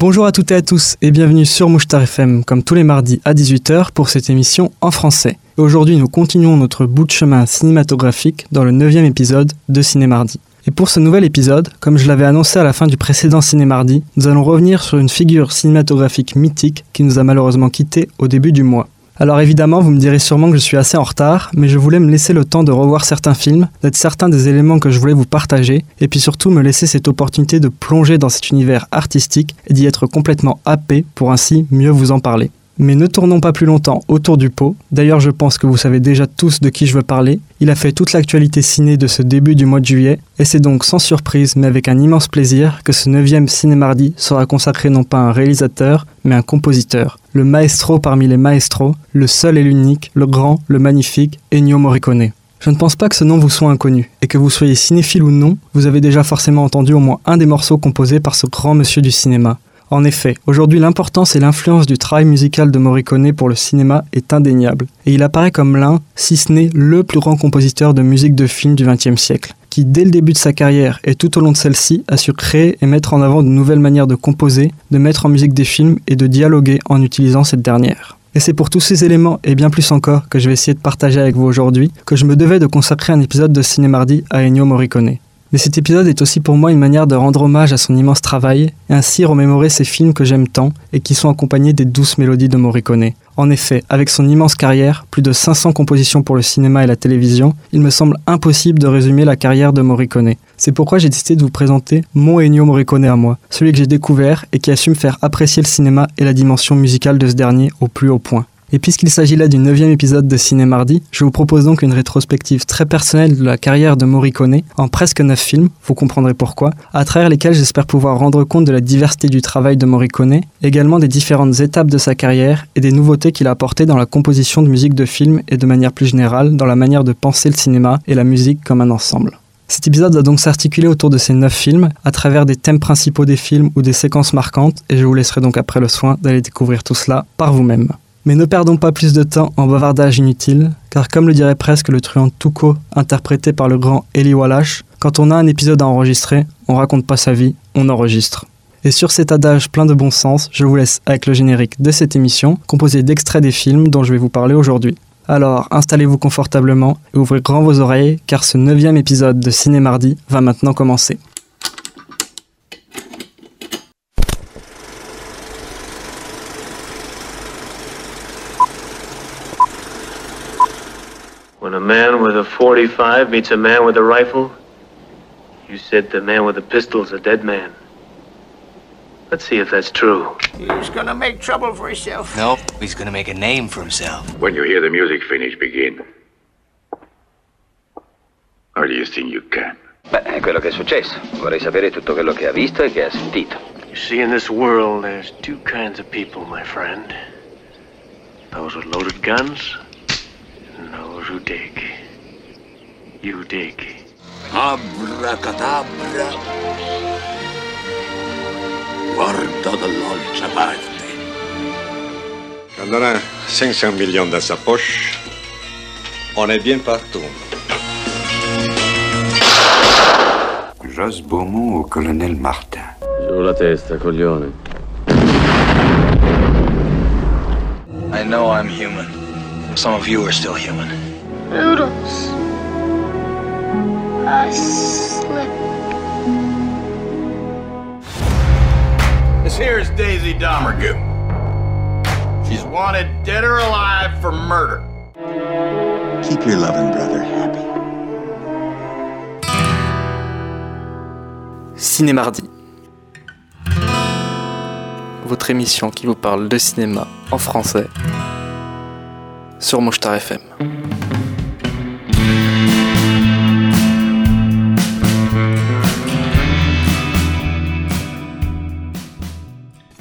Bonjour à toutes et à tous et bienvenue sur Mouchtar FM, comme tous les mardis à 18h pour cette émission en français. Et aujourd'hui, nous continuons notre bout de chemin cinématographique dans le 9e épisode de Cinémardi. Et pour ce nouvel épisode, comme je l'avais annoncé à la fin du précédent Cinémardi, nous allons revenir sur une figure cinématographique mythique qui nous a malheureusement quittés au début du mois. Alors évidemment, vous me direz sûrement que je suis assez en retard, mais je voulais me laisser le temps de revoir certains films, d'être certain des éléments que je voulais vous partager, et puis surtout me laisser cette opportunité de plonger dans cet univers artistique et d'y être complètement happé pour ainsi mieux vous en parler. Mais ne tournons pas plus longtemps autour du pot, d'ailleurs je pense que vous savez déjà tous de qui je veux parler, il a fait toute l'actualité ciné de ce début du mois de juillet, et c'est donc sans surprise mais avec un immense plaisir que ce 9e Cinémardi sera consacré non pas à un réalisateur, mais à un compositeur. Le maestro parmi les maestros, le seul et l'unique, le grand, le magnifique, Ennio Morricone. Je ne pense pas que ce nom vous soit inconnu, et que vous soyez cinéphile ou non, vous avez déjà forcément entendu au moins un des morceaux composés par ce grand monsieur du cinéma. En effet, aujourd'hui l'importance et l'influence du travail musical de Morricone pour le cinéma est indéniable, et il apparaît comme l'un, si ce n'est le plus grand compositeur de musique de film du XXe siècle, qui dès le début de sa carrière et tout au long de celle-ci a su créer et mettre en avant de nouvelles manières de composer, de mettre en musique des films et de dialoguer en utilisant cette dernière. Et c'est pour tous ces éléments et bien plus encore que je vais essayer de partager avec vous aujourd'hui que je me devais de consacrer un épisode de Cinémardi à Ennio Morricone. Mais cet épisode est aussi pour moi une manière de rendre hommage à son immense travail et ainsi remémorer ces films que j'aime tant et qui sont accompagnés des douces mélodies de Morricone. En effet, avec son immense carrière, plus de 500 compositions pour le cinéma et la télévision, il me semble impossible de résumer la carrière de Morricone. C'est pourquoi j'ai décidé de vous présenter mon Ennio Morricone à moi, celui que j'ai découvert et qui a su me faire apprécier le cinéma et la dimension musicale de ce dernier au plus haut point. Et puisqu'il s'agit là du 9e épisode de Cinémardi, je vous propose donc une rétrospective très personnelle de la carrière de Morricone en presque 9 films, vous comprendrez pourquoi, à travers lesquels j'espère pouvoir rendre compte de la diversité du travail de Morricone, également des différentes étapes de sa carrière et des nouveautés qu'il a apportées dans la composition de musique de film et de manière plus générale dans la manière de penser le cinéma et la musique comme un ensemble. Cet épisode va donc s'articuler autour de ces 9 films, à travers des thèmes principaux des films ou des séquences marquantes, et je vous laisserai donc après le soin d'aller découvrir tout cela par vous-même. Mais ne perdons pas plus de temps en bavardage inutile, car comme le dirait presque le truand Tuco, interprété par le grand Eli Wallach, quand on a un épisode à enregistrer, on raconte pas sa vie, on enregistre. Et sur cet adage plein de bon sens, je vous laisse avec le générique de cette émission, composé d'extraits des films dont je vais vous parler aujourd'hui. Alors installez-vous confortablement et ouvrez grand vos oreilles, car ce 9e épisode de Cinémardi va maintenant commencer. When a man with a .45 meets a man with a rifle, you said the man with the pistol's a dead man. Let's see if that's true. He's gonna make trouble for himself. Nope, he's gonna make a name for himself. When you hear the music finish, begin. Or do you think you can? Beh, quello che è successo. Vorrei sapere tutto quello che ha visto e che ha sentito. You see, in this world, there's two kinds of people, my friend. Those with loaded guns. Those who dig. You dig. Abracadabra. Guarda dall'altra parte. Allora, 500 milioni da sa poche, on est bien partout. Jos Beaumont au colonel Martin. Giù la testa, coglione. I know I'm human. Some of you are still human. Noodles. I slip. This here is Daisy Domergue. She's wanted dead or alive for murder. Keep your loving brother happy. Cinémardi. Votre émission qui vous parle de cinéma en français. Sur Mouchtar FM.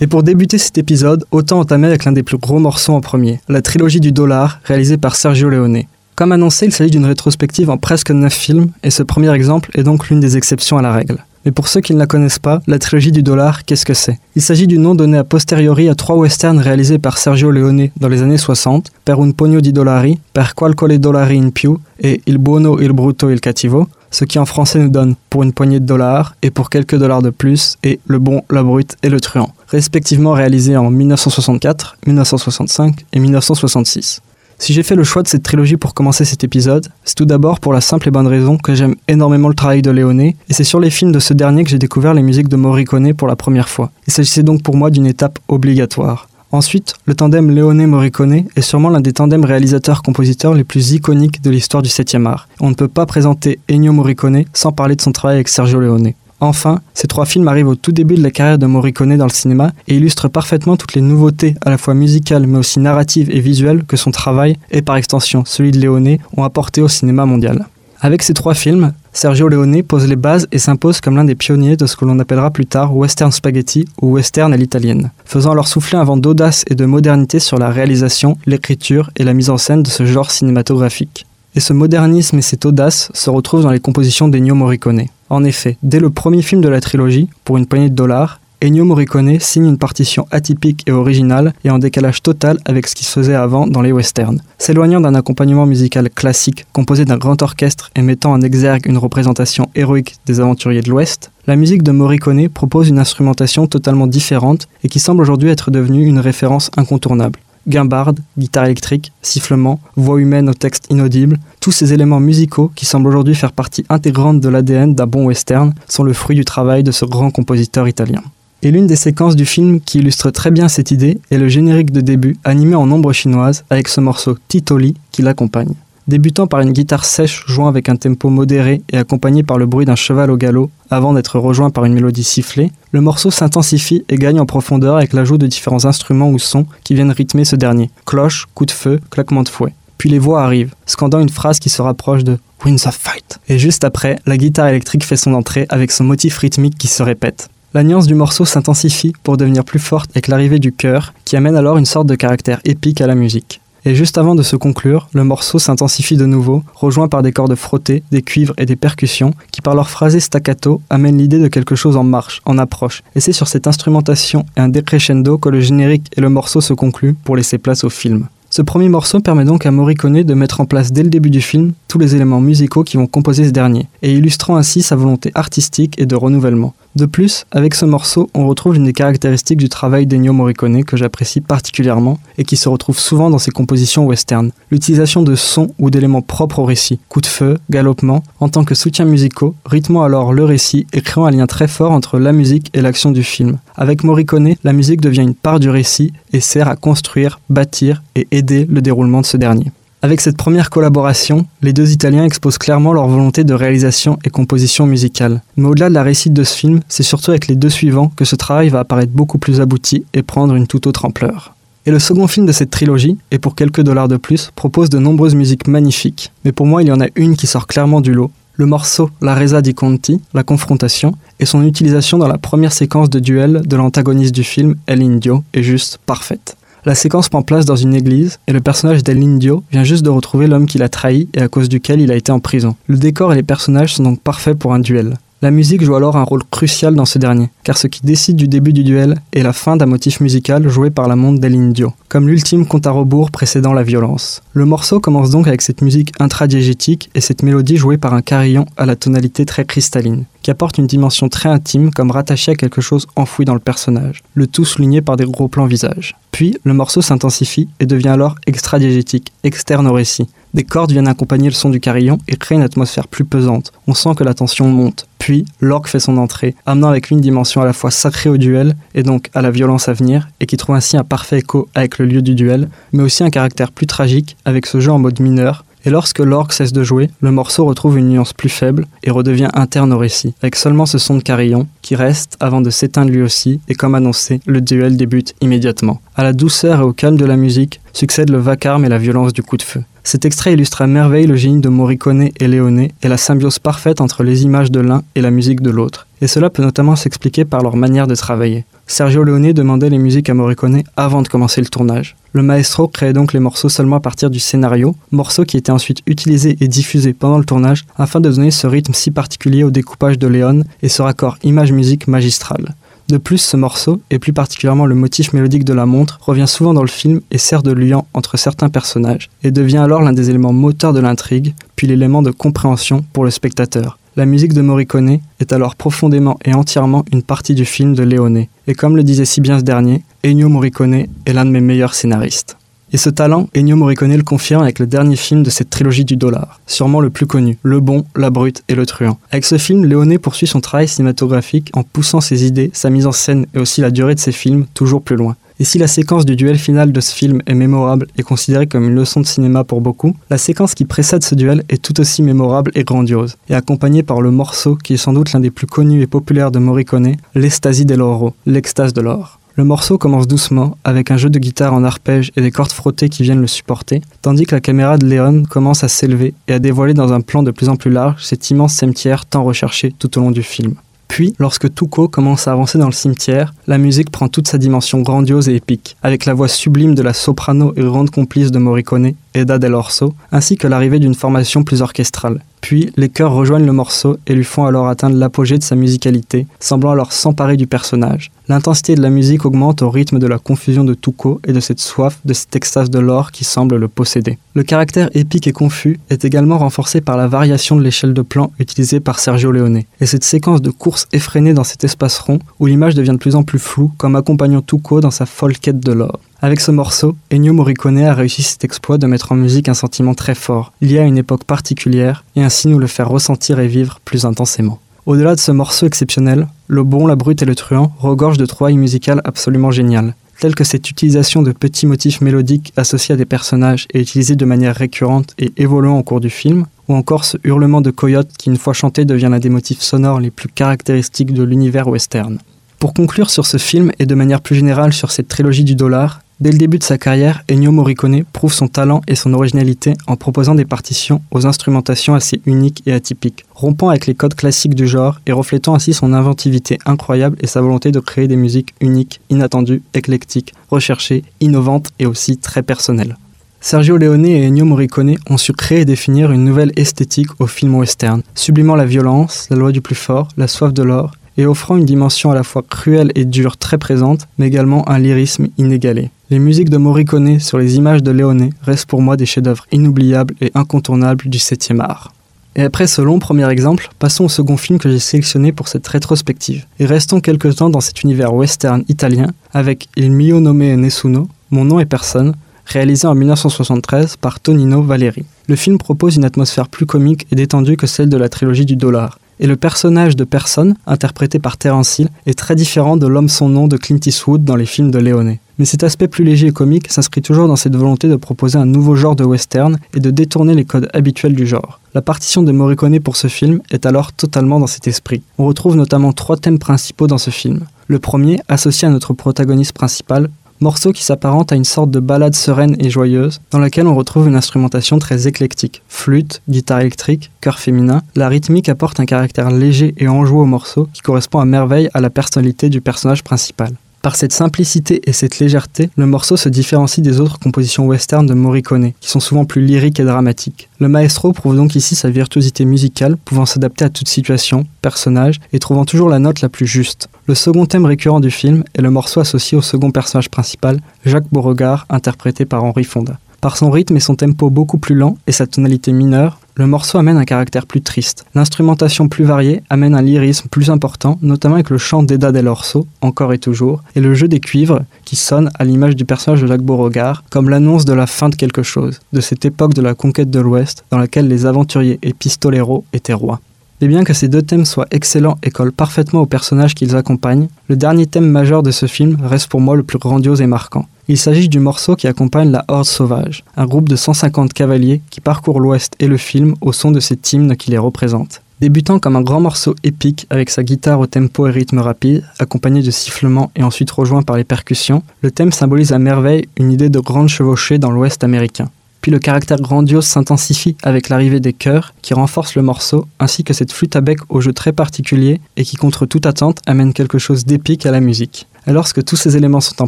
Et pour débuter cet épisode, autant entamer avec l'un des plus gros morceaux en premier, la trilogie du dollar, réalisée par Sergio Leone. Comme annoncé, il s'agit d'une rétrospective en presque 9 films, et ce premier exemple est donc l'une des exceptions à la règle. Mais pour ceux qui ne la connaissent pas, la trilogie du dollar, qu'est-ce que c'est ? Il s'agit du nom donné a posteriori à 3 westerns réalisés par Sergio Leone dans les années 60, Per un pugno di dollari, Per qualche dollari in più et Il buono, il brutto, il cattivo, ce qui en français nous donne Pour une poignée de dollars et Pour quelques dollars de plus et Le bon, la brute et le truand. respectivement réalisés en 1964, 1965 et 1966. Si j'ai fait le choix de cette trilogie pour commencer cet épisode, c'est tout d'abord pour la simple et bonne raison que j'aime énormément le travail de Leone, et c'est sur les films de ce dernier que j'ai découvert les musiques de Morricone pour la première fois. Il s'agissait donc pour moi d'une étape obligatoire. Ensuite, le tandem Leone-Morricone est sûrement l'un des tandems réalisateurs-compositeurs les plus iconiques de l'histoire du 7e art. On ne peut pas présenter Ennio Morricone sans parler de son travail avec Sergio Leone. Enfin, ces trois films arrivent au tout début de la carrière de Morricone dans le cinéma et illustrent parfaitement toutes les nouveautés, à la fois musicales mais aussi narratives et visuelles, que son travail, et par extension celui de Leone, ont apporté au cinéma mondial. Avec ces trois films, Sergio Leone pose les bases et s'impose comme l'un des pionniers de ce que l'on appellera plus tard western spaghetti ou western à l'italienne, faisant alors souffler un vent d'audace et de modernité sur la réalisation, l'écriture et la mise en scène de ce genre cinématographique. Et ce modernisme et cette audace se retrouvent dans les compositions d'Ennio Morricone. En effet, dès le premier film de la trilogie, pour une poignée de dollars, Ennio Morricone signe une partition atypique et originale et en décalage total avec ce qui se faisait avant dans les westerns. S'éloignant d'un accompagnement musical classique composé d'un grand orchestre et mettant en exergue une représentation héroïque des aventuriers de l'Ouest, la musique de Morricone propose une instrumentation totalement différente et qui semble aujourd'hui être devenue une référence incontournable. Guimbarde, guitare électrique, sifflement, voix humaine au texte inaudible, tous ces éléments musicaux qui semblent aujourd'hui faire partie intégrante de l'ADN d'un bon western sont le fruit du travail de ce grand compositeur italien. Et l'une des séquences du film qui illustre très bien cette idée est le générique de début animé en ombre chinoise avec ce morceau Titoli qui l'accompagne. Débutant par une guitare sèche jouant avec un tempo modéré et accompagné par le bruit d'un cheval au galop, avant d'être rejoint par une mélodie sifflée, le morceau s'intensifie et gagne en profondeur avec l'ajout de différents instruments ou sons qui viennent rythmer ce dernier. Cloche, coup de feu, claquement de fouet. Puis les voix arrivent, scandant une phrase qui se rapproche de « Winds of Fight ». Et juste après, la guitare électrique fait son entrée avec son motif rythmique qui se répète. La nuance du morceau s'intensifie pour devenir plus forte avec l'arrivée du chœur, qui amène alors une sorte de caractère épique à la musique. Et juste avant de se conclure, le morceau s'intensifie de nouveau, rejoint par des cordes frottées, des cuivres et des percussions, qui par leur phrasé staccato amènent l'idée de quelque chose en marche, en approche. Et c'est sur cette instrumentation et un décrescendo que le générique et le morceau se concluent pour laisser place au film. Ce premier morceau permet donc à Morricone de mettre en place dès le début du film tous les éléments musicaux qui vont composer ce dernier, et illustrant ainsi sa volonté artistique et de renouvellement. De plus, avec ce morceau, on retrouve une des caractéristiques du travail d'Ennio Morricone que j'apprécie particulièrement et qui se retrouve souvent dans ses compositions western. L'utilisation de sons ou d'éléments propres au récit, coups de feu, galopements, en tant que soutiens musicaux, rythmant alors le récit et créant un lien très fort entre la musique et l'action du film. Avec Morricone, la musique devient une part du récit et sert à construire, bâtir et aider le déroulement de ce dernier. Avec cette première collaboration, les deux Italiens exposent clairement leur volonté de réalisation et composition musicale. Mais au-delà de la réussite de ce film, c'est surtout avec les deux suivants que ce travail va apparaître beaucoup plus abouti et prendre une toute autre ampleur. Et le second film de cette trilogie, et pour quelques dollars de plus, propose de nombreuses musiques magnifiques. Mais pour moi, il y en a une qui sort clairement du lot. Le morceau La resa di Conti, la confrontation, et son utilisation dans la première séquence de duel de l'antagoniste du film, El Indio, est juste parfaite. La séquence prend place dans une église et le personnage d'El Indio vient juste de retrouver l'homme qui l'a trahi et à cause duquel il a été en prison. Le décor et les personnages sont donc parfaits pour un duel. La musique joue alors un rôle crucial dans ce dernier, car ce qui décide du début du duel est la fin d'un motif musical joué par la monte d'El Indio, comme l'ultime compte à rebours précédant la violence. Le morceau commence donc avec cette musique intradiégétique et cette mélodie jouée par un carillon à la tonalité très cristalline, qui apporte une dimension très intime comme rattachée à quelque chose enfoui dans le personnage, le tout souligné par des gros plans visages. Puis, le morceau s'intensifie et devient alors extradiégétique, externe au récit. Des cordes viennent accompagner le son du carillon et créent une atmosphère plus pesante. On sent que la tension monte. Puis, l'orgue fait son entrée, amenant avec lui une dimension à la fois sacrée au duel, et donc à la violence à venir, et qui trouve ainsi un parfait écho avec le lieu du duel, mais aussi un caractère plus tragique avec ce jeu en mode mineur. Et lorsque l'orgue cesse de jouer, le morceau retrouve une nuance plus faible et redevient interne au récit, avec seulement ce son de carillon qui reste avant de s'éteindre lui aussi, et comme annoncé, le duel débute immédiatement. À la douceur et au calme de la musique succèdent le vacarme et la violence du coup de feu. Cet extrait illustre à merveille le génie de Morricone et Leone et la symbiose parfaite entre les images de l'un et la musique de l'autre. Et cela peut notamment s'expliquer par leur manière de travailler. Sergio Leone demandait les musiques à Morricone avant de commencer le tournage. Le maestro créait donc les morceaux seulement à partir du scénario, morceaux qui étaient ensuite utilisés et diffusés pendant le tournage afin de donner ce rythme si particulier au découpage de Leone et ce raccord image-musique magistral. De plus, ce morceau, et plus particulièrement le motif mélodique de la montre, revient souvent dans le film et sert de liant entre certains personnages, et devient alors l'un des éléments moteurs de l'intrigue, puis l'élément de compréhension pour le spectateur. La musique de Morricone est alors profondément et entièrement une partie du film de Leone, et comme le disait si bien ce dernier, Ennio Morricone est l'un de mes meilleurs scénaristes. Et ce talent, Ennio Morricone le confirme avec le dernier film de cette trilogie du dollar, sûrement le plus connu, Le Bon, la Brute et le Truand. Avec ce film, Leone poursuit son travail cinématographique en poussant ses idées, sa mise en scène et aussi la durée de ses films toujours plus loin. Et si la séquence du duel final de ce film est mémorable et considérée comme une leçon de cinéma pour beaucoup, la séquence qui précède ce duel est tout aussi mémorable et grandiose, et accompagnée par le morceau qui est sans doute l'un des plus connus et populaires de Morricone, l'Estasi dell'oro, l'extase de l'or. Le morceau commence doucement, avec un jeu de guitare en arpège et des cordes frottées qui viennent le supporter, tandis que la caméra de Leone commence à s'élever et à dévoiler dans un plan de plus en plus large cet immense cimetière tant recherché tout au long du film. Puis, lorsque Tuco commence à avancer dans le cimetière, la musique prend toute sa dimension grandiose et épique, avec la voix sublime de la soprano et grande complice de Morricone, Edda Dell'Orso, ainsi que l'arrivée d'une formation plus orchestrale. Puis, les chœurs rejoignent le morceau et lui font alors atteindre l'apogée de sa musicalité, semblant alors s'emparer du personnage. L'intensité de la musique augmente au rythme de la confusion de Tuco et de cette soif, de cette extase de l'or qui semble le posséder. Le caractère épique et confus est également renforcé par la variation de l'échelle de plan utilisée par Sergio Leone, et cette séquence de course effrénée dans cet espace rond où l'image devient de plus en plus floue, comme accompagnant Tuco dans sa folle quête de l'or. Avec ce morceau, Ennio Morricone a réussi cet exploit de mettre en musique un sentiment très fort, lié à une époque particulière, et ainsi nous le faire ressentir et vivre plus intensément. Au-delà de ce morceau exceptionnel, Le Bon, la Brute et le Truand regorge de trouvailles musicales absolument géniales, telles que cette utilisation de petits motifs mélodiques associés à des personnages et utilisés de manière récurrente et évoluant au cours du film, ou encore ce hurlement de coyote qui, une fois chanté, devient l'un des motifs sonores les plus caractéristiques de l'univers western. Pour conclure sur ce film et de manière plus générale sur cette trilogie du dollar, dès le début de sa carrière, Ennio Morricone prouve son talent et son originalité en proposant des partitions aux instrumentations assez uniques et atypiques, rompant avec les codes classiques du genre et reflétant ainsi son inventivité incroyable et sa volonté de créer des musiques uniques, inattendues, éclectiques, recherchées, innovantes et aussi très personnelles. Sergio Leone et Ennio Morricone ont su créer et définir une nouvelle esthétique au film western, sublimant la violence, la loi du plus fort, la soif de l'or, et offrant une dimension à la fois cruelle et dure très présente, mais également un lyrisme inégalé. Les musiques de Morricone sur les images de Leone restent pour moi des chefs-d'œuvre inoubliables et incontournables du 7e art. Et après ce long premier exemple, passons au second film que j'ai sélectionné pour cette rétrospective. Et restons quelques temps dans cet univers western italien avec Il mio nome è nessuno, Mon nom est personne, réalisé en 1973 par Tonino Valeri. Le film propose une atmosphère plus comique et détendue que celle de la trilogie du dollar. Et le personnage de Personne, interprété par Terence Hill, est très différent de l'homme sans nom de Clint Eastwood dans les films de Leone. Mais cet aspect plus léger et comique s'inscrit toujours dans cette volonté de proposer un nouveau genre de western et de détourner les codes habituels du genre. La partition de Morricone pour ce film est alors totalement dans cet esprit. On retrouve notamment 3 thèmes principaux dans ce film. Le premier, associé à notre protagoniste principal, morceau qui s'apparente à une sorte de ballade sereine et joyeuse, dans laquelle on retrouve une instrumentation très éclectique. Flûte, guitare électrique, chœur féminin, la rythmique apporte un caractère léger et enjoué au morceau qui correspond à merveille à la personnalité du personnage principal. Par cette simplicité et cette légèreté, le morceau se différencie des autres compositions western de Morricone, qui sont souvent plus lyriques et dramatiques. Le maestro prouve donc ici sa virtuosité musicale, pouvant s'adapter à toute situation, personnage, et trouvant toujours la note la plus juste. Le second thème récurrent du film est le morceau associé au second personnage principal, Jacques Beauregard, interprété par Henry Fonda. Par son rythme et son tempo beaucoup plus lent, et sa tonalité mineure, le morceau amène un caractère plus triste. L'instrumentation plus variée amène un lyrisme plus important, notamment avec le chant d'Edda Dell'Orso, encore et toujours, et le jeu des cuivres qui sonne à l'image du personnage de Jacques Beauregard, comme l'annonce de la fin de quelque chose, de cette époque de la conquête de l'Ouest dans laquelle les aventuriers et pistoleros étaient rois. Et bien que ces 2 thèmes soient excellents et collent parfaitement aux personnages qu'ils accompagnent, le dernier thème majeur de ce film reste pour moi le plus grandiose et marquant. Il s'agit du morceau qui accompagne la Horde Sauvage, un groupe de 150 cavaliers qui parcourt l'Ouest et le film au son de cet hymne qui les représente. Débutant comme un grand morceau épique avec sa guitare au tempo et rythme rapide, accompagné de sifflements et ensuite rejoint par les percussions, le thème symbolise à merveille une idée de grande chevauchée dans l'Ouest américain. Puis le caractère grandiose s'intensifie avec l'arrivée des chœurs qui renforcent le morceau ainsi que cette flûte à bec au jeu très particulier et qui contre toute attente amène quelque chose d'épique à la musique. Et lorsque tous ces éléments sont en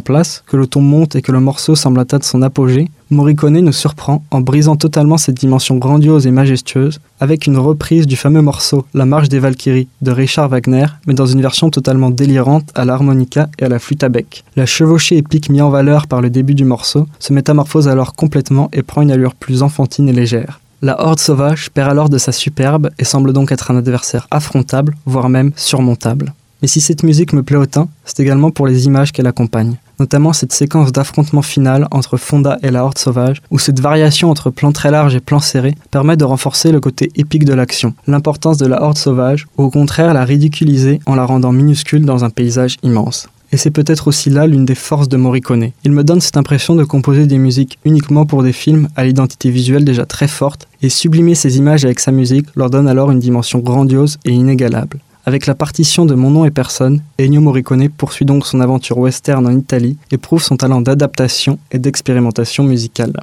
place, que le ton monte et que le morceau semble atteindre son apogée, Morricone nous surprend en brisant totalement cette dimension grandiose et majestueuse avec une reprise du fameux morceau La Marche des Valkyries de Richard Wagner, mais dans une version totalement délirante à l'harmonica et à la flûte à bec. La chevauchée épique mise en valeur par le début du morceau se métamorphose alors complètement et prend une allure plus enfantine et légère. La horde sauvage perd alors de sa superbe et semble donc être un adversaire affrontable, voire même surmontable. Mais si cette musique me plaît autant, c'est également pour les images qu'elle accompagne, notamment cette séquence d'affrontement final entre Fonda et la horde sauvage, où cette variation entre plans très larges et plans serrés permet de renforcer le côté épique de l'action, l'importance de la horde sauvage, ou au contraire la ridiculiser en la rendant minuscule dans un paysage immense. Et c'est peut-être aussi là l'une des forces de Morricone. Il me donne cette impression de composer des musiques uniquement pour des films à l'identité visuelle déjà très forte, et sublimer ces images avec sa musique leur donne alors une dimension grandiose et inégalable. Avec la partition de Mon nom est personne, Ennio Morricone poursuit donc son aventure western en Italie et prouve son talent d'adaptation et d'expérimentation musicale.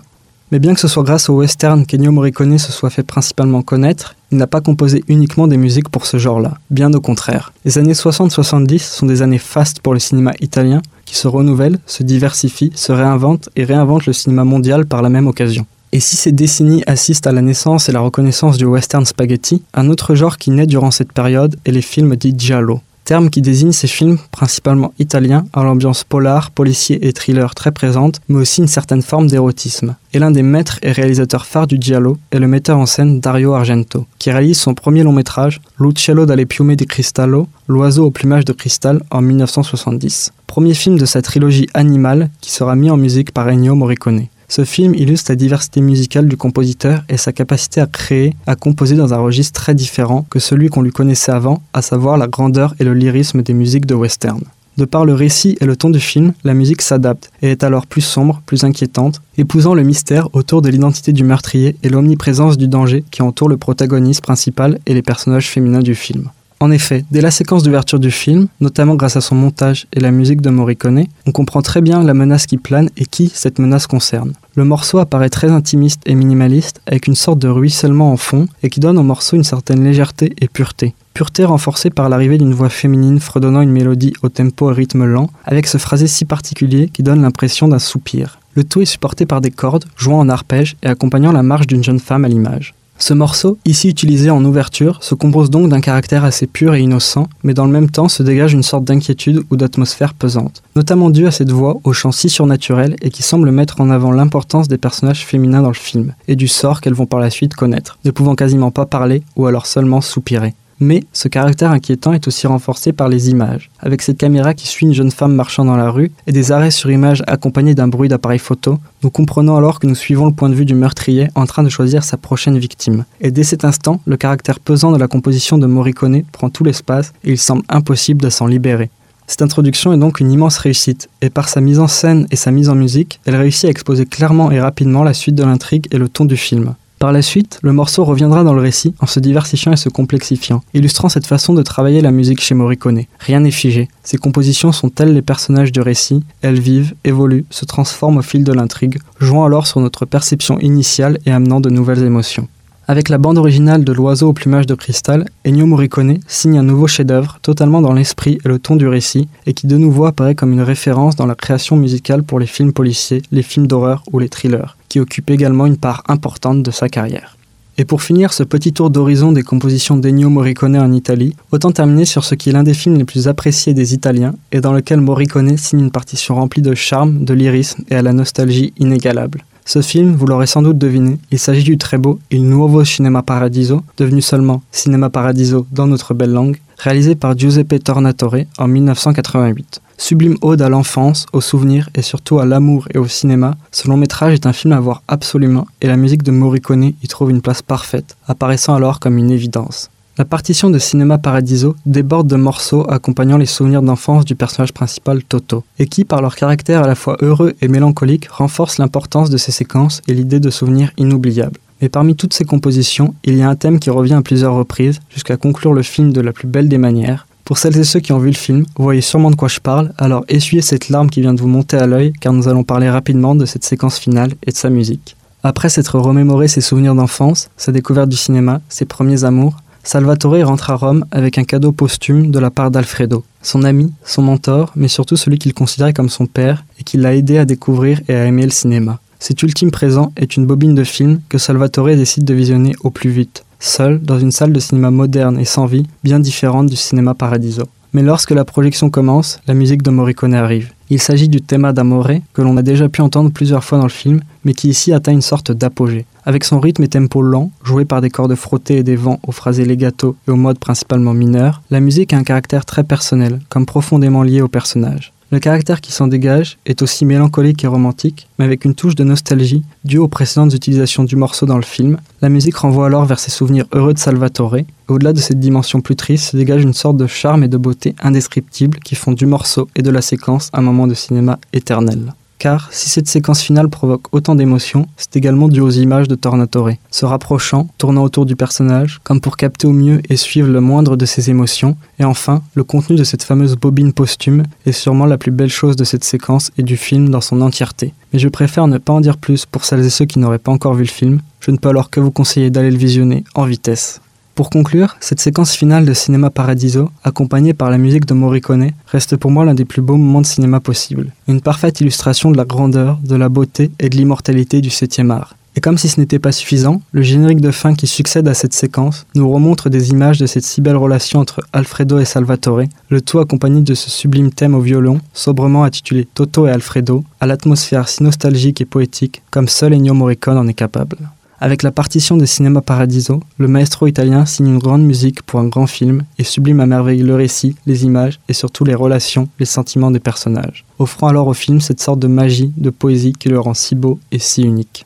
Mais bien que ce soit grâce au western qu'Ennio Morricone se soit fait principalement connaître, il n'a pas composé uniquement des musiques pour ce genre-là, bien au contraire. Les années 60-70 sont des années fastes pour le cinéma italien, qui se renouvelle, se diversifie, se réinvente et réinvente le cinéma mondial par la même occasion. Et si ces décennies assistent à la naissance et la reconnaissance du western spaghetti, un autre genre qui naît durant cette période est les films dits giallo, terme qui désigne ces films, principalement italiens, à l'ambiance polar, policier et thriller très présente, mais aussi une certaine forme d'érotisme. Et l'un des maîtres et réalisateurs phares du giallo est le metteur en scène Dario Argento, qui réalise son premier long métrage, L'Uccello dalle piume di cristallo, L'oiseau au plumage de cristal, en 1970. Premier film de sa trilogie animale, qui sera mis en musique par Ennio Morricone. Ce film illustre la diversité musicale du compositeur et sa capacité à créer, à composer dans un registre très différent que celui qu'on lui connaissait avant, à savoir la grandeur et le lyrisme des musiques de western. De par le récit et le ton du film, la musique s'adapte et est alors plus sombre, plus inquiétante, épousant le mystère autour de l'identité du meurtrier et l'omniprésence du danger qui entoure le protagoniste principal et les personnages féminins du film. En effet, dès la séquence d'ouverture du film, notamment grâce à son montage et la musique de Morricone, on comprend très bien la menace qui plane et qui cette menace concerne. Le morceau apparaît très intimiste et minimaliste, avec une sorte de ruissellement en fond, et qui donne au morceau une certaine légèreté et pureté. Pureté renforcée par l'arrivée d'une voix féminine fredonnant une mélodie au tempo et rythme lent, avec ce phrasé si particulier qui donne l'impression d'un soupir. Le tout est supporté par des cordes, jouant en arpège et accompagnant la marche d'une jeune femme à l'image. Ce morceau, ici utilisé en ouverture, se compose donc d'un caractère assez pur et innocent, mais dans le même temps se dégage une sorte d'inquiétude ou d'atmosphère pesante, notamment due à cette voix au chant si surnaturel et qui semble mettre en avant l'importance des personnages féminins dans le film, et du sort qu'elles vont par la suite connaître, ne pouvant quasiment pas parler ou alors seulement soupirer. Mais ce caractère inquiétant est aussi renforcé par les images, avec cette caméra qui suit une jeune femme marchant dans la rue et des arrêts sur image accompagnés d'un bruit d'appareil photo, nous comprenons alors que nous suivons le point de vue du meurtrier en train de choisir sa prochaine victime. Et dès cet instant, le caractère pesant de la composition de Morricone prend tout l'espace et il semble impossible de s'en libérer. Cette introduction est donc une immense réussite, et par sa mise en scène et sa mise en musique, elle réussit à exposer clairement et rapidement la suite de l'intrigue et le ton du film. Par la suite, le morceau reviendra dans le récit en se diversifiant et se complexifiant, illustrant cette façon de travailler la musique chez Morricone. Rien n'est figé, ses compositions sont telles les personnages du récit, elles vivent, évoluent, se transforment au fil de l'intrigue, jouant alors sur notre perception initiale et amenant de nouvelles émotions. Avec la bande originale de L'Oiseau au plumage de cristal, Ennio Morricone signe un nouveau chef-d'œuvre totalement dans l'esprit et le ton du récit, et qui de nouveau apparaît comme une référence dans la création musicale pour les films policiers, les films d'horreur ou les thrillers, qui occupe également une part importante de sa carrière. Et pour finir ce petit tour d'horizon des compositions d'Ennio Morricone en Italie, autant terminer sur ce qui est l'un des films les plus appréciés des Italiens et dans lequel Morricone signe une partition remplie de charme, de lyrisme et à la nostalgie inégalable. Ce film, vous l'aurez sans doute deviné, il s'agit du très beau Il Nuovo Cinema Paradiso, devenu seulement Cinema Paradiso dans notre belle langue, réalisé par Giuseppe Tornatore en 1988. Sublime ode à l'enfance, aux souvenirs et surtout à l'amour et au cinéma, ce long métrage est un film à voir absolument et la musique de Morricone y trouve une place parfaite, apparaissant alors comme une évidence. La partition de Cinema Paradiso déborde de morceaux accompagnant les souvenirs d'enfance du personnage principal Toto, et qui, par leur caractère à la fois heureux et mélancolique, renforcent l'importance de ces séquences et l'idée de souvenirs inoubliables. Mais parmi toutes ces compositions, il y a un thème qui revient à plusieurs reprises, jusqu'à conclure le film de la plus belle des manières. Pour celles et ceux qui ont vu le film, vous voyez sûrement de quoi je parle, alors essuyez cette larme qui vient de vous monter à l'œil, car nous allons parler rapidement de cette séquence finale et de sa musique. Après s'être remémoré ses souvenirs d'enfance, sa découverte du cinéma, ses premiers amours, Salvatore rentre à Rome avec un cadeau posthume de la part d'Alfredo, son ami, son mentor, mais surtout celui qu'il considérait comme son père et qui l'a aidé à découvrir et à aimer le cinéma. Cet ultime présent est une bobine de film que Salvatore décide de visionner au plus vite, seul, dans une salle de cinéma moderne et sans vie, bien différente du Cinema Paradiso. Mais lorsque la projection commence, la musique de Morricone arrive. Il s'agit du thème d'Amore, que l'on a déjà pu entendre plusieurs fois dans le film, mais qui ici atteint une sorte d'apogée. Avec son rythme et tempo lent, joué par des cordes frottées et des vents aux phrasés legato et aux modes principalement mineurs, la musique a un caractère très personnel, comme profondément lié au personnage. Le caractère qui s'en dégage est aussi mélancolique et romantique, mais avec une touche de nostalgie due aux précédentes utilisations du morceau dans le film. La musique renvoie alors vers ses souvenirs heureux de Salvatore, et au-delà de cette dimension plus triste se dégage une sorte de charme et de beauté indescriptibles qui font du morceau et de la séquence un moment de cinéma éternel. Car si cette séquence finale provoque autant d'émotions, c'est également dû aux images de Tornatore, se rapprochant, tournant autour du personnage, comme pour capter au mieux et suivre le moindre de ses émotions. Et enfin, le contenu de cette fameuse bobine posthume est sûrement la plus belle chose de cette séquence et du film dans son entièreté. Mais je préfère ne pas en dire plus pour celles et ceux qui n'auraient pas encore vu le film, je ne peux alors que vous conseiller d'aller le visionner en vitesse. Pour conclure, cette séquence finale de Cinema Paradiso, accompagnée par la musique de Morricone, reste pour moi l'un des plus beaux moments de cinéma possible. Une parfaite illustration de la grandeur, de la beauté et de l'immortalité du 7e art. Et comme si ce n'était pas suffisant, le générique de fin qui succède à cette séquence nous remontre des images de cette si belle relation entre Alfredo et Salvatore, le tout accompagné de ce sublime thème au violon, sobrement intitulé Toto et Alfredo, à l'atmosphère si nostalgique et poétique comme seul Ennio Morricone en est capable. Avec la partition de Cinema Paradiso, le maestro italien signe une grande musique pour un grand film et sublime à merveille le récit, les images et surtout les relations, les sentiments des personnages, offrant alors au film cette sorte de magie, de poésie qui le rend si beau et si unique.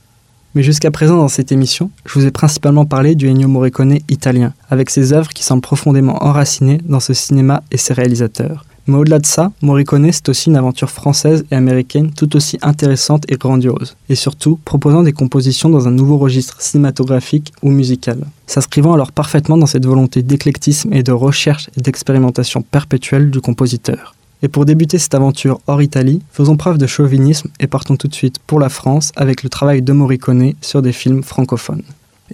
Mais jusqu'à présent dans cette émission, je vous ai principalement parlé du Ennio Morricone italien, avec ses œuvres qui semblent profondément enracinées dans ce cinéma et ses réalisateurs. Mais au-delà de ça, Morricone, c'est aussi une aventure française et américaine tout aussi intéressante et grandiose, et surtout proposant des compositions dans un nouveau registre cinématographique ou musical, s'inscrivant alors parfaitement dans cette volonté d'éclectisme et de recherche et d'expérimentation perpétuelle du compositeur. Et pour débuter cette aventure hors Italie, faisons preuve de chauvinisme et partons tout de suite pour la France avec le travail de Morricone sur des films francophones.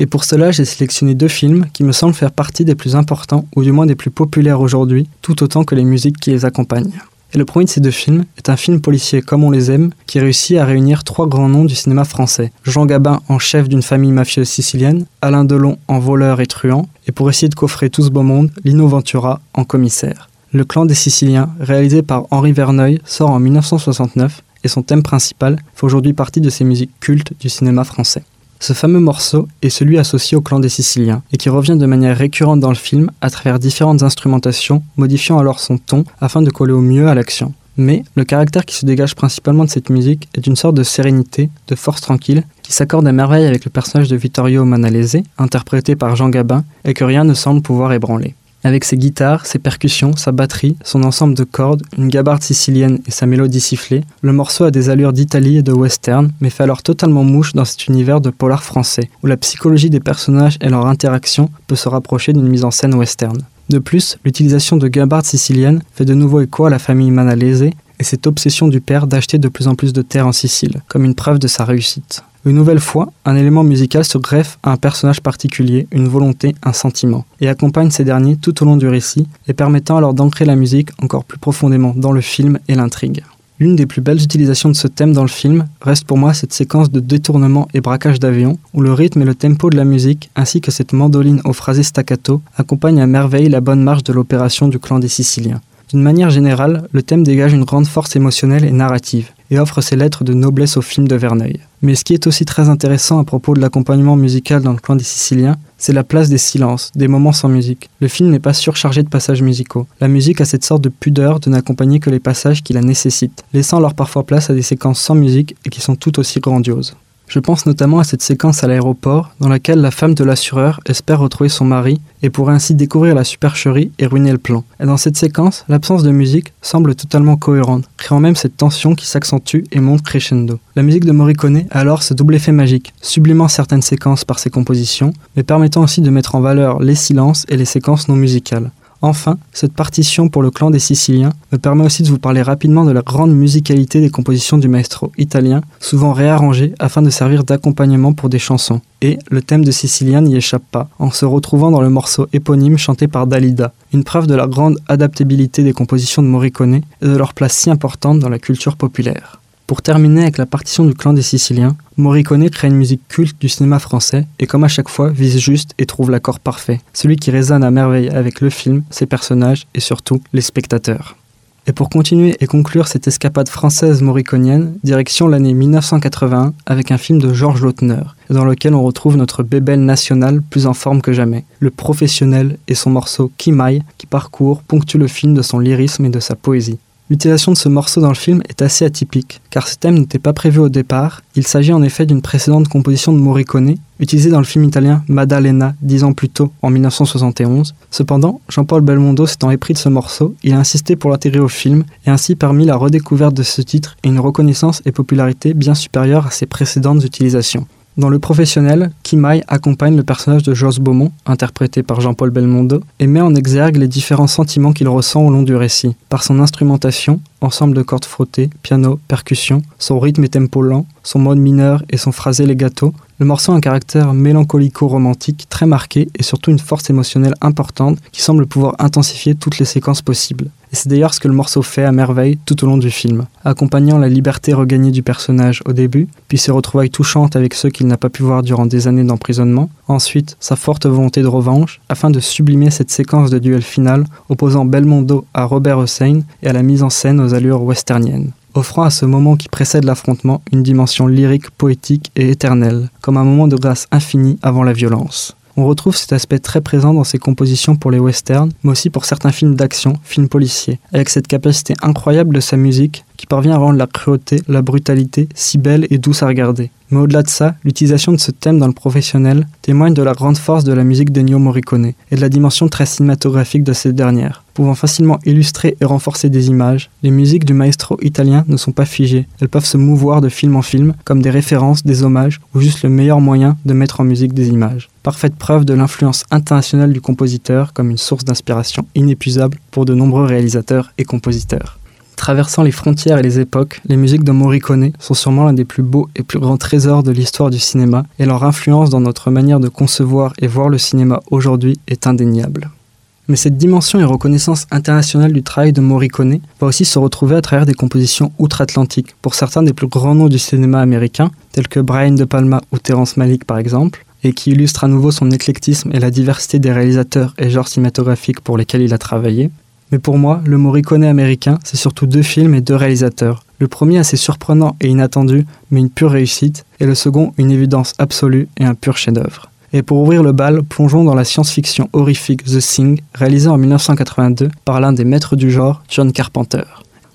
Et pour cela, j'ai sélectionné 2 films qui me semblent faire partie des plus importants, ou du moins des plus populaires aujourd'hui, tout autant que les musiques qui les accompagnent. Et le premier de ces 2 films est un film policier comme on les aime, qui réussit à réunir 3 grands noms du cinéma français. Jean Gabin en chef d'une famille mafieuse sicilienne, Alain Delon en voleur et truand, et pour essayer de coffrer tout ce beau monde, Lino Ventura en commissaire. Le Clan des Siciliens, réalisé par Henri Verneuil, sort en 1969, et son thème principal fait aujourd'hui partie de ces musiques cultes du cinéma français. Ce fameux morceau est celui associé au Clan des Siciliens et qui revient de manière récurrente dans le film à travers différentes instrumentations, modifiant alors son ton afin de coller au mieux à l'action. Mais le caractère qui se dégage principalement de cette musique est une sorte de sérénité, de force tranquille, qui s'accorde à merveille avec le personnage de Vittorio Manalese, interprété par Jean Gabin, et que rien ne semble pouvoir ébranler. Avec ses guitares, ses percussions, sa batterie, son ensemble de cordes, une gabarde sicilienne et sa mélodie sifflée, le morceau a des allures d'Italie et de western, mais fait alors totalement mouche dans cet univers de polar français, où la psychologie des personnages et leur interaction peut se rapprocher d'une mise en scène western. De plus, l'utilisation de gabarde sicilienne fait de nouveau écho à la famille Manalese et cette obsession du père d'acheter de plus en plus de terres en Sicile, comme une preuve de sa réussite. Une nouvelle fois, un élément musical se greffe à un personnage particulier, une volonté, un sentiment, et accompagne ces derniers tout au long du récit, les permettant alors d'ancrer la musique encore plus profondément dans le film et l'intrigue. L'une des plus belles utilisations de ce thème dans le film reste pour moi cette séquence de détournement et braquage d'avion, où le rythme et le tempo de la musique, ainsi que cette mandoline aux phrasés staccato, accompagnent à merveille la bonne marche de l'opération du Clan des Siciliens. D'une manière générale, le thème dégage une grande force émotionnelle et narrative, et offre ses lettres de noblesse au film de Verneuil. Mais ce qui est aussi très intéressant à propos de l'accompagnement musical dans le Clan des Siciliens, c'est la place des silences, des moments sans musique. Le film n'est pas surchargé de passages musicaux. La musique a cette sorte de pudeur de n'accompagner que les passages qui la nécessitent, laissant alors parfois place à des séquences sans musique et qui sont tout aussi grandioses. Je pense notamment à cette séquence à l'aéroport, dans laquelle la femme de l'assureur espère retrouver son mari et pourrait ainsi découvrir la supercherie et ruiner le plan. Et dans cette séquence, l'absence de musique semble totalement cohérente, créant même cette tension qui s'accentue et monte crescendo. La musique de Morricone a alors ce double effet magique, sublimant certaines séquences par ses compositions, mais permettant aussi de mettre en valeur les silences et les séquences non musicales. Enfin, cette partition pour le Clan des Siciliens me permet aussi de vous parler rapidement de la grande musicalité des compositions du maestro italien, souvent réarrangées afin de servir d'accompagnement pour des chansons. Et le thème de Sicilien n'y échappe pas, en se retrouvant dans le morceau éponyme chanté par Dalida, une preuve de la grande adaptabilité des compositions de Morricone et de leur place si importante dans la culture populaire. Pour terminer avec la partition du Clan des Siciliens, Morricone crée une musique culte du cinéma français et comme à chaque fois vise juste et trouve l'accord parfait, celui qui résonne à merveille avec le film, ses personnages et surtout les spectateurs. Et pour continuer et conclure cette escapade française-morriconienne, direction l'année 1981 avec un film de Georges Lautner, dans lequel on retrouve notre bébelle nationale plus en forme que jamais, le professionnel et son morceau Kimaï, qui ponctue le film de son lyrisme et de sa poésie. L'utilisation de ce morceau dans le film est assez atypique, car ce thème n'était pas prévu au départ. Il s'agit en effet d'une précédente composition de Morricone, utilisée dans le film italien Maddalena 10 ans plus tôt, en 1971. Cependant, Jean-Paul Belmondo s'étant épris de ce morceau, il a insisté pour l'intégrer au film, et ainsi permis la redécouverte de ce titre et une reconnaissance et popularité bien supérieures à ses précédentes utilisations. Dans Le Professionnel, Kimaï accompagne le personnage de Jos Beaumont, interprété par Jean-Paul Belmondo, et met en exergue les différents sentiments qu'il ressent au long du récit. Par son instrumentation, ensemble de cordes frottées, piano, percussions, son rythme et tempo lent, son mode mineur et son phrasé legato, le morceau a un caractère mélancolico-romantique très marqué et surtout une force émotionnelle importante qui semble pouvoir intensifier toutes les séquences possibles. Et c'est d'ailleurs ce que le morceau fait à merveille tout au long du film, accompagnant la liberté regagnée du personnage au début, puis ses retrouvailles touchantes avec ceux qu'il n'a pas pu voir durant des années d'emprisonnement, ensuite sa forte volonté de revanche, afin de sublimer cette séquence de duel final opposant Belmondo à Robert Hossein et à la mise en scène aux allures westerniennes, offrant à ce moment qui précède l'affrontement une dimension lyrique, poétique et éternelle, comme un moment de grâce infinie avant la violence. On retrouve cet aspect très présent dans ses compositions pour les westerns, mais aussi pour certains films d'action, films policiers, avec cette capacité incroyable de sa musique qui parvient à rendre la cruauté, la brutalité si belle et douce à regarder. Mais au-delà de ça, l'utilisation de ce thème dans Le Professionnel témoigne de la grande force de la musique d'Ennio Morricone et de la dimension très cinématographique de cette dernière, pouvant facilement illustrer et renforcer des images. Les musiques du maestro italien ne sont pas figées, elles peuvent se mouvoir de film en film, comme des références, des hommages ou juste le meilleur moyen de mettre en musique des images. Parfaite preuve de l'influence internationale du compositeur comme une source d'inspiration inépuisable pour de nombreux réalisateurs et compositeurs. Traversant les frontières et les époques, les musiques de Morricone sont sûrement l'un des plus beaux et plus grands trésors de l'histoire du cinéma, et leur influence dans notre manière de concevoir et voir le cinéma aujourd'hui est indéniable. Mais cette dimension et reconnaissance internationale du travail de Morricone va aussi se retrouver à travers des compositions outre-Atlantique, pour certains des plus grands noms du cinéma américain, tels que Brian De Palma ou Terrence Malick par exemple, et qui illustre à nouveau son éclectisme et la diversité des réalisateurs et genres cinématographiques pour lesquels il a travaillé. Mais pour moi, le Morricone américain, c'est surtout deux films et deux réalisateurs. Le premier assez surprenant et inattendu, mais une pure réussite, et le second une évidence absolue et un pur chef-d'œuvre. Et pour ouvrir le bal, plongeons dans la science-fiction horrifique The Thing, réalisée en 1982 par l'un des maîtres du genre, John Carpenter.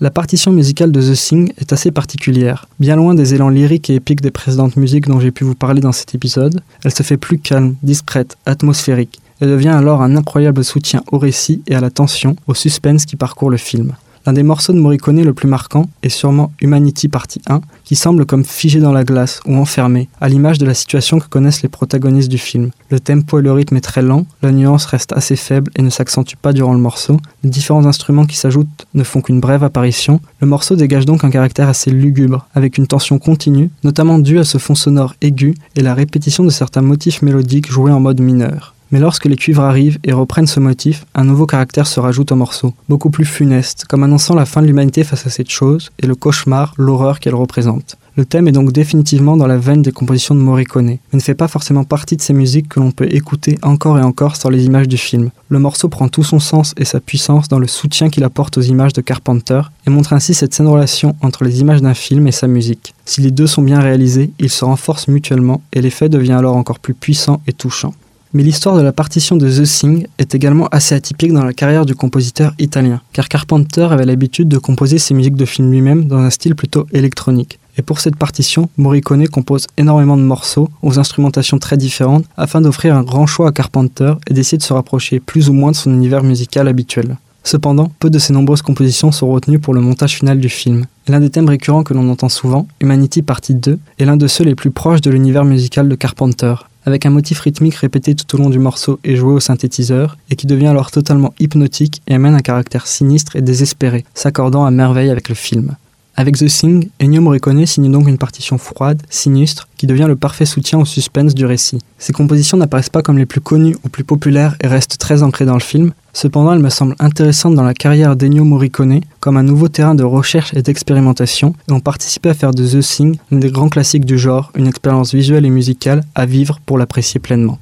La partition musicale de The Thing est assez particulière. Bien loin des élans lyriques et épiques des précédentes musiques dont j'ai pu vous parler dans cet épisode, elle se fait plus calme, discrète, atmosphérique. Elle devient alors un incroyable soutien au récit et à la tension, au suspense qui parcourt le film. L'un des morceaux de Morricone le plus marquant est sûrement Humanity Partie 1, qui semble comme figé dans la glace ou enfermé, à l'image de la situation que connaissent les protagonistes du film. Le tempo et le rythme est très lent, la nuance reste assez faible et ne s'accentue pas durant le morceau, les différents instruments qui s'ajoutent ne font qu'une brève apparition, le morceau dégage donc un caractère assez lugubre, avec une tension continue, notamment due à ce fond sonore aigu et la répétition de certains motifs mélodiques joués en mode mineur. Mais lorsque les cuivres arrivent et reprennent ce motif, un nouveau caractère se rajoute au morceau, beaucoup plus funeste, comme annonçant la fin de l'humanité face à cette chose et le cauchemar, l'horreur qu'elle représente. Le thème est donc définitivement dans la veine des compositions de Morricone, mais ne fait pas forcément partie de ces musiques que l'on peut écouter encore et encore sans les images du film. Le morceau prend tout son sens et sa puissance dans le soutien qu'il apporte aux images de Carpenter, et montre ainsi cette saine relation entre les images d'un film et sa musique. Si les deux sont bien réalisés, ils se renforcent mutuellement, et l'effet devient alors encore plus puissant et touchant. Mais l'histoire de la partition de The Thing est également assez atypique dans la carrière du compositeur italien, car Carpenter avait l'habitude de composer ses musiques de film lui-même dans un style plutôt électronique. Et pour cette partition, Morricone compose énormément de morceaux aux instrumentations très différentes afin d'offrir un grand choix à Carpenter et d'essayer de se rapprocher plus ou moins de son univers musical habituel. Cependant, peu de ses nombreuses compositions sont retenues pour le montage final du film. L'un des thèmes récurrents que l'on entend souvent, Humanity Partie 2, est l'un de ceux les plus proches de l'univers musical de Carpenter, avec un motif rythmique répété tout au long du morceau et joué au synthétiseur, et qui devient alors totalement hypnotique et amène un caractère sinistre et désespéré, s'accordant à merveille avec le film. Avec The Thing, Ennio Morricone signe donc une partition froide, sinistre, qui devient le parfait soutien au suspense du récit. Ces compositions n'apparaissent pas comme les plus connues ou plus populaires et restent très ancrées dans le film, cependant elles me semblent intéressantes dans la carrière d'Ennio Morricone comme un nouveau terrain de recherche et d'expérimentation, et ont participé à faire de The Thing l'un des grands classiques du genre, une expérience visuelle et musicale à vivre pour l'apprécier pleinement.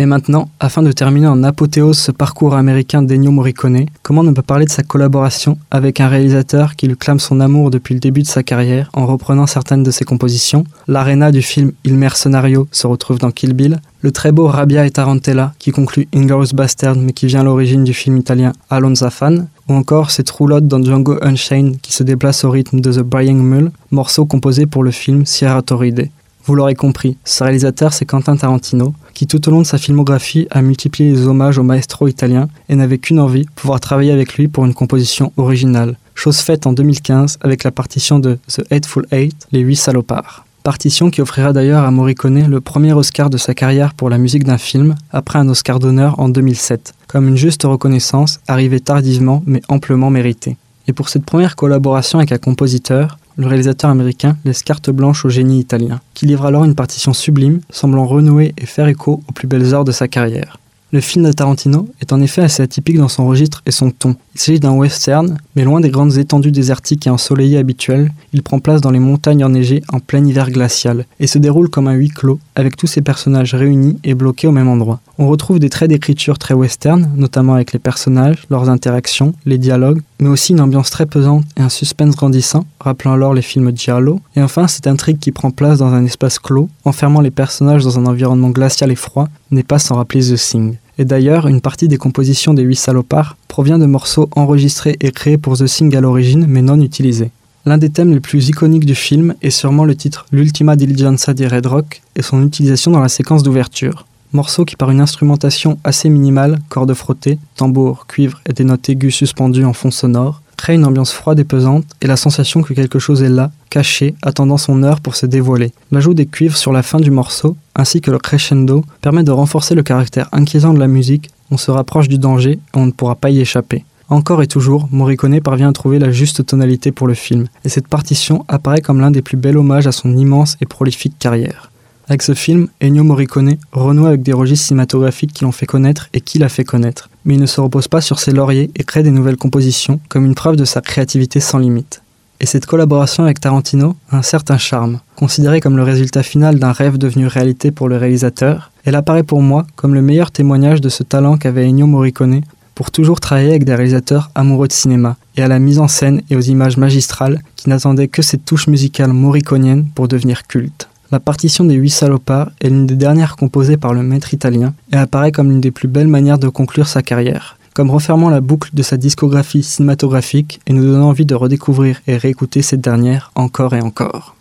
Et maintenant, afin de terminer en apothéose ce parcours américain d'Ennio Morricone, comment ne pas parler de sa collaboration avec un réalisateur qui lui clame son amour depuis le début de sa carrière en reprenant certaines de ses compositions. L'arena du film Il Mercenario se retrouve dans Kill Bill, le très beau Rabbia et Tarantella qui conclut Inglourious Basterds mais qui vient à l'origine du film italien Alonza Fan, ou encore cette roulotte dans Django Unchained qui se déplace au rythme de The Braying Mule, morceau composé pour le film Sierra Torride. Vous l'aurez compris, ce réalisateur c'est Quentin Tarantino, qui tout au long de sa filmographie a multiplié les hommages au maestro italien et n'avait qu'une envie, pouvoir travailler avec lui pour une composition originale. Chose faite en 2015 avec la partition de The Hateful Eight, Les 8 Salopards. Partition qui offrira d'ailleurs à Morricone le premier Oscar de sa carrière pour la musique d'un film, après un Oscar d'honneur en 2007, comme une juste reconnaissance, arrivée tardivement mais amplement méritée. Et pour cette première collaboration avec un compositeur, le réalisateur américain laisse carte blanche au génie italien, qui livre alors une partition sublime, semblant renouer et faire écho aux plus belles heures de sa carrière. Le film de Tarantino est en effet assez atypique dans son registre et son ton. Il s'agit d'un western, mais loin des grandes étendues désertiques et ensoleillées habituelles, il prend place dans les montagnes enneigées en plein hiver glacial, et se déroule comme un huis clos, avec tous ses personnages réunis et bloqués au même endroit. On retrouve des traits d'écriture très western, notamment avec les personnages, leurs interactions, les dialogues, mais aussi une ambiance très pesante et un suspense grandissant, rappelant alors les films Giallo, et enfin cette intrigue qui prend place dans un espace clos, enfermant les personnages dans un environnement glacial et froid, n'est pas sans rappeler The Thing. Et d'ailleurs, une partie des compositions des 8 Salopards provient de morceaux enregistrés et créés pour The Thing à l'origine, mais non utilisés. L'un des thèmes les plus iconiques du film est sûrement le titre L'Ultima Diligenza di Red Rock et son utilisation dans la séquence d'ouverture. Morceau qui, par une instrumentation assez minimale, cordes frottées, tambours, cuivre et des notes aiguës suspendues en fond sonore, crée une ambiance froide et pesante et la sensation que quelque chose est là, caché, attendant son heure pour se dévoiler. L'ajout des cuivres sur la fin du morceau, ainsi que le crescendo, permet de renforcer le caractère inquiétant de la musique, on se rapproche du danger et on ne pourra pas y échapper. Encore et toujours, Morricone parvient à trouver la juste tonalité pour le film, et cette partition apparaît comme l'un des plus bels hommages à son immense et prolifique carrière. Avec ce film, Ennio Morricone renoue avec des registres cinématographiques qui l'ont fait connaître et qui l'a fait connaître. Mais il ne se repose pas sur ses lauriers et crée des nouvelles compositions comme une preuve de sa créativité sans limite. Et cette collaboration avec Tarantino a un certain charme. Considérée comme le résultat final d'un rêve devenu réalité pour le réalisateur, elle apparaît pour moi comme le meilleur témoignage de ce talent qu'avait Ennio Morricone pour toujours travailler avec des réalisateurs amoureux de cinéma et à la mise en scène et aux images magistrales qui n'attendaient que cette touche musicale morriconienne pour devenir culte. La partition des 8 Salopards est l'une des dernières composées par le maître italien et apparaît comme l'une des plus belles manières de conclure sa carrière, comme refermant la boucle de sa discographie cinématographique et nous donnant envie de redécouvrir et réécouter cette dernière encore et encore.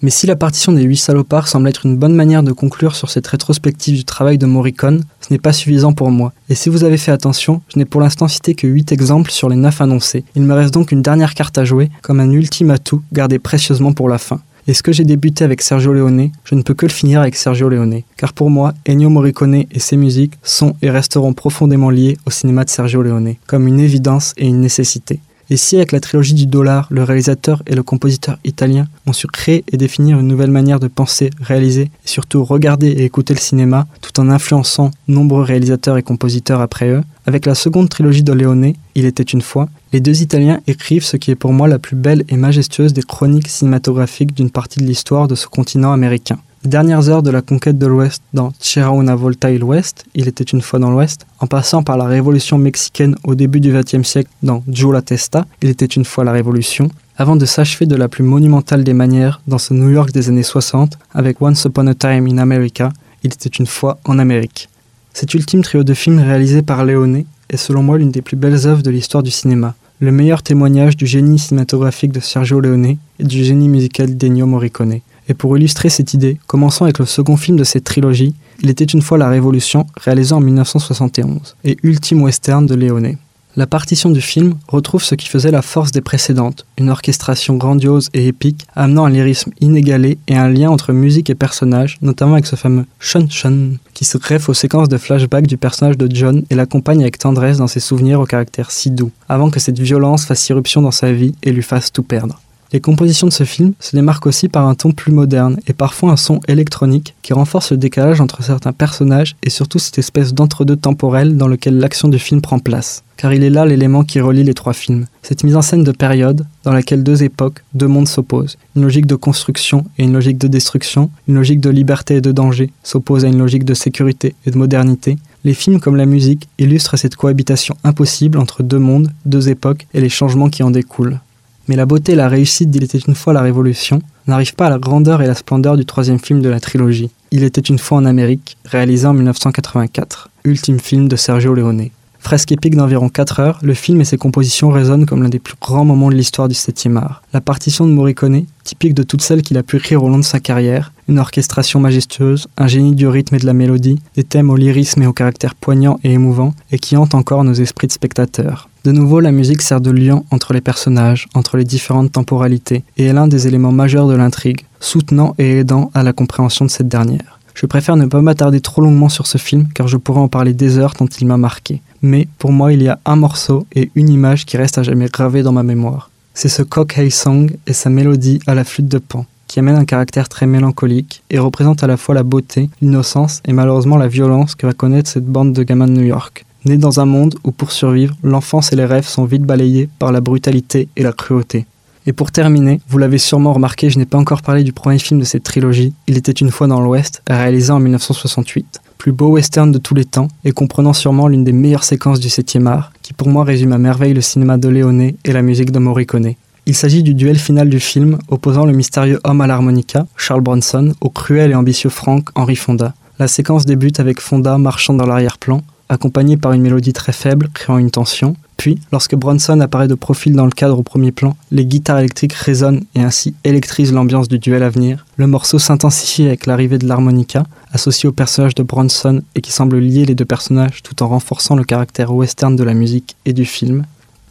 Mais si la partition des 8 Salopards semble être une bonne manière de conclure sur cette rétrospective du travail de Morricone, ce n'est pas suffisant pour moi. Et si vous avez fait attention, je n'ai pour l'instant cité que 8 exemples sur les 9 annoncés. Il me reste donc une dernière carte à jouer, comme un ultime atout gardé précieusement pour la fin. Et ce que j'ai débuté avec Sergio Leone, je ne peux que le finir avec Sergio Leone. Car pour moi, Ennio Morricone et ses musiques sont et resteront profondément liées au cinéma de Sergio Leone, comme une évidence et une nécessité. Et si avec la trilogie du dollar, le réalisateur et le compositeur italien ont su créer et définir une nouvelle manière de penser, réaliser, et surtout regarder et écouter le cinéma, tout en influençant nombreux réalisateurs et compositeurs après eux, avec la seconde trilogie de Leone, Il était une fois, les deux Italiens écrivent ce qui est pour moi la plus belle et majestueuse des chroniques cinématographiques d'une partie de l'histoire de ce continent américain. Les dernières heures de la conquête de l'Ouest dans C'era una volta in l'Ouest, Il était une fois dans l'Ouest, en passant par la révolution mexicaine au début du XXe siècle dans Giù la testa, Il était une fois la révolution, avant de s'achever de la plus monumentale des manières dans ce New York des années 60 avec Once Upon a Time in America, Il était une fois en Amérique. Cet ultime trio de films réalisé par Leone est selon moi l'une des plus belles œuvres de l'histoire du cinéma, le meilleur témoignage du génie cinématographique de Sergio Leone et du génie musical d'Ennio Morricone. Et pour illustrer cette idée, commençons avec le second film de cette trilogie, Il était une fois la Révolution, réalisé en 1971, et ultime western de Leone. La partition du film retrouve ce qui faisait la force des précédentes, une orchestration grandiose et épique, amenant un lyrisme inégalé et un lien entre musique et personnages, notamment avec ce fameux Shun Shun, qui se greffe aux séquences de flashback du personnage de John et l'accompagne avec tendresse dans ses souvenirs au caractère si doux, avant que cette violence fasse irruption dans sa vie et lui fasse tout perdre. Les compositions de ce film se démarquent aussi par un ton plus moderne et parfois un son électronique qui renforce le décalage entre certains personnages et surtout cette espèce d'entre-deux temporel dans lequel l'action du film prend place. Car il est là l'élément qui relie les trois films. Cette mise en scène de période dans laquelle deux époques, deux mondes s'opposent. Une logique de construction et une logique de destruction, une logique de liberté et de danger s'oppose à une logique de sécurité et de modernité. Les films comme la musique illustrent cette cohabitation impossible entre deux mondes, deux époques et les changements qui en découlent. Mais la beauté et la réussite d'Il était une fois la Révolution n'arrivent pas à la grandeur et la splendeur du troisième film de la trilogie. Il était une fois en Amérique, réalisé en 1984, ultime film de Sergio Leone. Fresque épique d'environ 4 heures, le film et ses compositions résonnent comme l'un des plus grands moments de l'histoire du 7e art. La partition de Morricone, typique de toutes celles qu'il a pu écrire au long de sa carrière, une orchestration majestueuse, un génie du rythme et de la mélodie, des thèmes au lyrisme et au caractère poignant et émouvant, et qui hantent encore nos esprits de spectateurs. De nouveau, la musique sert de lien entre les personnages, entre les différentes temporalités, et est l'un des éléments majeurs de l'intrigue, soutenant et aidant à la compréhension de cette dernière. Je préfère ne pas m'attarder trop longuement sur ce film, car je pourrais en parler des heures tant il m'a marqué. Mais pour moi, il y a un morceau et une image qui restent à jamais gravés dans ma mémoire. C'est ce Cock Hay Song et sa mélodie à la flûte de Pan, qui amène un caractère très mélancolique et représente à la fois la beauté, l'innocence et malheureusement la violence que va connaître cette bande de gamins de New York. Nés dans un monde où pour survivre, l'enfance et les rêves sont vite balayés par la brutalité et la cruauté. Et pour terminer, vous l'avez sûrement remarqué, je n'ai pas encore parlé du premier film de cette trilogie, Il était une fois dans l'Ouest, réalisé en 1968. Plus beau western de tous les temps et comprenant sûrement l'une des meilleures séquences du 7e art, qui pour moi résume à merveille le cinéma de Leone et la musique de Morricone. Il s'agit du duel final du film, opposant le mystérieux homme à l'harmonica, Charles Bronson, au cruel et ambitieux Frank Henry Fonda. La séquence débute avec Fonda marchant dans l'arrière-plan, accompagné par une mélodie très faible, créant une tension. Puis, lorsque Bronson apparaît de profil dans le cadre au premier plan, les guitares électriques résonnent et ainsi électrisent l'ambiance du duel à venir. Le morceau s'intensifie avec l'arrivée de l'harmonica, associé au personnage de Bronson et qui semble lier les deux personnages tout en renforçant le caractère western de la musique et du film.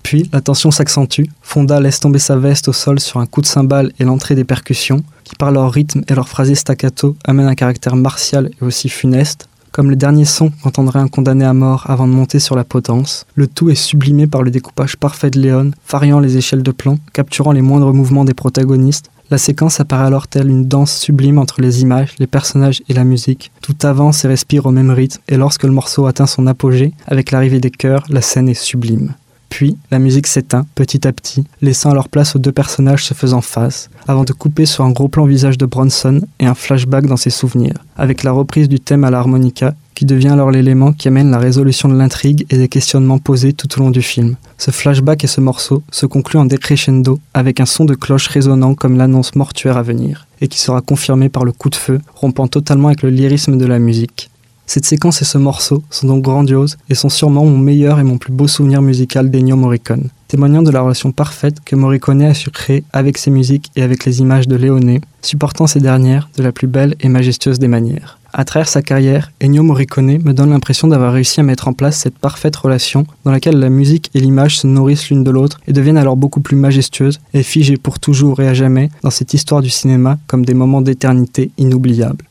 Puis, la tension s'accentue, Fonda laisse tomber sa veste au sol sur un coup de cymbale et l'entrée des percussions, qui par leur rythme et leur phrasé staccato amènent un caractère martial et aussi funeste, comme le dernier son qu'entendrait un condamné à mort avant de monter sur la potence. Le tout est sublimé par le découpage parfait de Leone, variant les échelles de plan, capturant les moindres mouvements des protagonistes. La séquence apparaît alors telle une danse sublime entre les images, les personnages et la musique. Tout avance et respire au même rythme, et lorsque le morceau atteint son apogée, avec l'arrivée des chœurs, la scène est sublime. Puis, la musique s'éteint, petit à petit, laissant à leur place aux deux personnages se faisant face, avant de couper sur un gros plan visage de Bronson et un flashback dans ses souvenirs, avec la reprise du thème à l'harmonica, qui devient alors l'élément qui amène la résolution de l'intrigue et des questionnements posés tout au long du film. Ce flashback et ce morceau se concluent en décrescendo, avec un son de cloche résonnant comme l'annonce mortuaire à venir, et qui sera confirmé par le coup de feu, rompant totalement avec le lyrisme de la musique. Cette séquence et ce morceau sont donc grandioses et sont sûrement mon meilleur et mon plus beau souvenir musical d'Ennio Morricone, témoignant de la relation parfaite que Morricone a su créer avec ses musiques et avec les images de Leone, supportant ces dernières de la plus belle et majestueuse des manières. À travers sa carrière, Ennio Morricone me donne l'impression d'avoir réussi à mettre en place cette parfaite relation dans laquelle la musique et l'image se nourrissent l'une de l'autre et deviennent alors beaucoup plus majestueuses et figées pour toujours et à jamais dans cette histoire du cinéma comme des moments d'éternité inoubliables.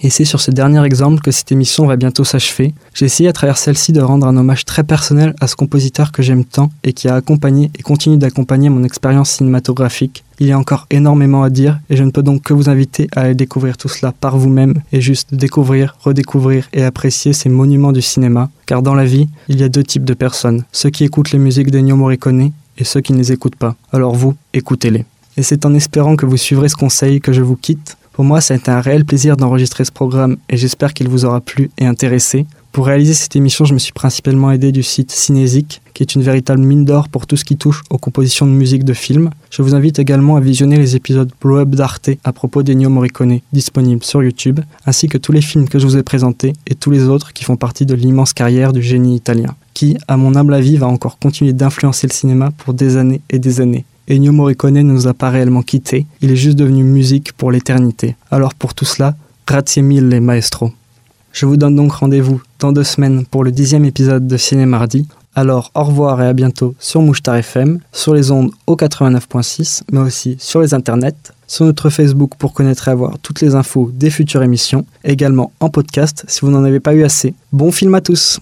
Et c'est sur ce dernier exemple que cette émission va bientôt s'achever. J'ai essayé à travers celle-ci de rendre un hommage très personnel à ce compositeur que j'aime tant et qui a accompagné et continue d'accompagner mon expérience cinématographique. Il y a encore énormément à dire et je ne peux donc que vous inviter à aller découvrir tout cela par vous-même et juste découvrir, redécouvrir et apprécier ces monuments du cinéma. Car dans la vie, il y a deux types de personnes, ceux qui écoutent les musiques d'Ennio Morricone et ceux qui ne les écoutent pas. Alors vous, écoutez-les. Et c'est en espérant que vous suivrez ce conseil que je vous quitte. Pour moi, ça a été un réel plaisir d'enregistrer ce programme et j'espère qu'il vous aura plu et intéressé. Pour réaliser cette émission, je me suis principalement aidé du site Cinésique, qui est une véritable mine d'or pour tout ce qui touche aux compositions de musique de films. Je vous invite également à visionner les épisodes Blow Up d'Arte à propos d'Ennio Morricone, disponibles sur YouTube, ainsi que tous les films que je vous ai présentés et tous les autres qui font partie de l'immense carrière du génie italien, qui, à mon humble avis, va encore continuer d'influencer le cinéma pour des années et des années. Ennio Morricone ne nous a pas réellement quittés, il est juste devenu musique pour l'éternité. Alors pour tout cela, grazie mille maestro. Je vous donne donc rendez-vous dans 2 semaines pour le 10e épisode de Ciné Mardi. Alors au revoir et à bientôt sur Mouchtar FM, sur les ondes au 89.6, mais aussi sur les internets, sur notre Facebook pour connaître et avoir toutes les infos des futures émissions, également en podcast si vous n'en avez pas eu assez. Bon film à tous!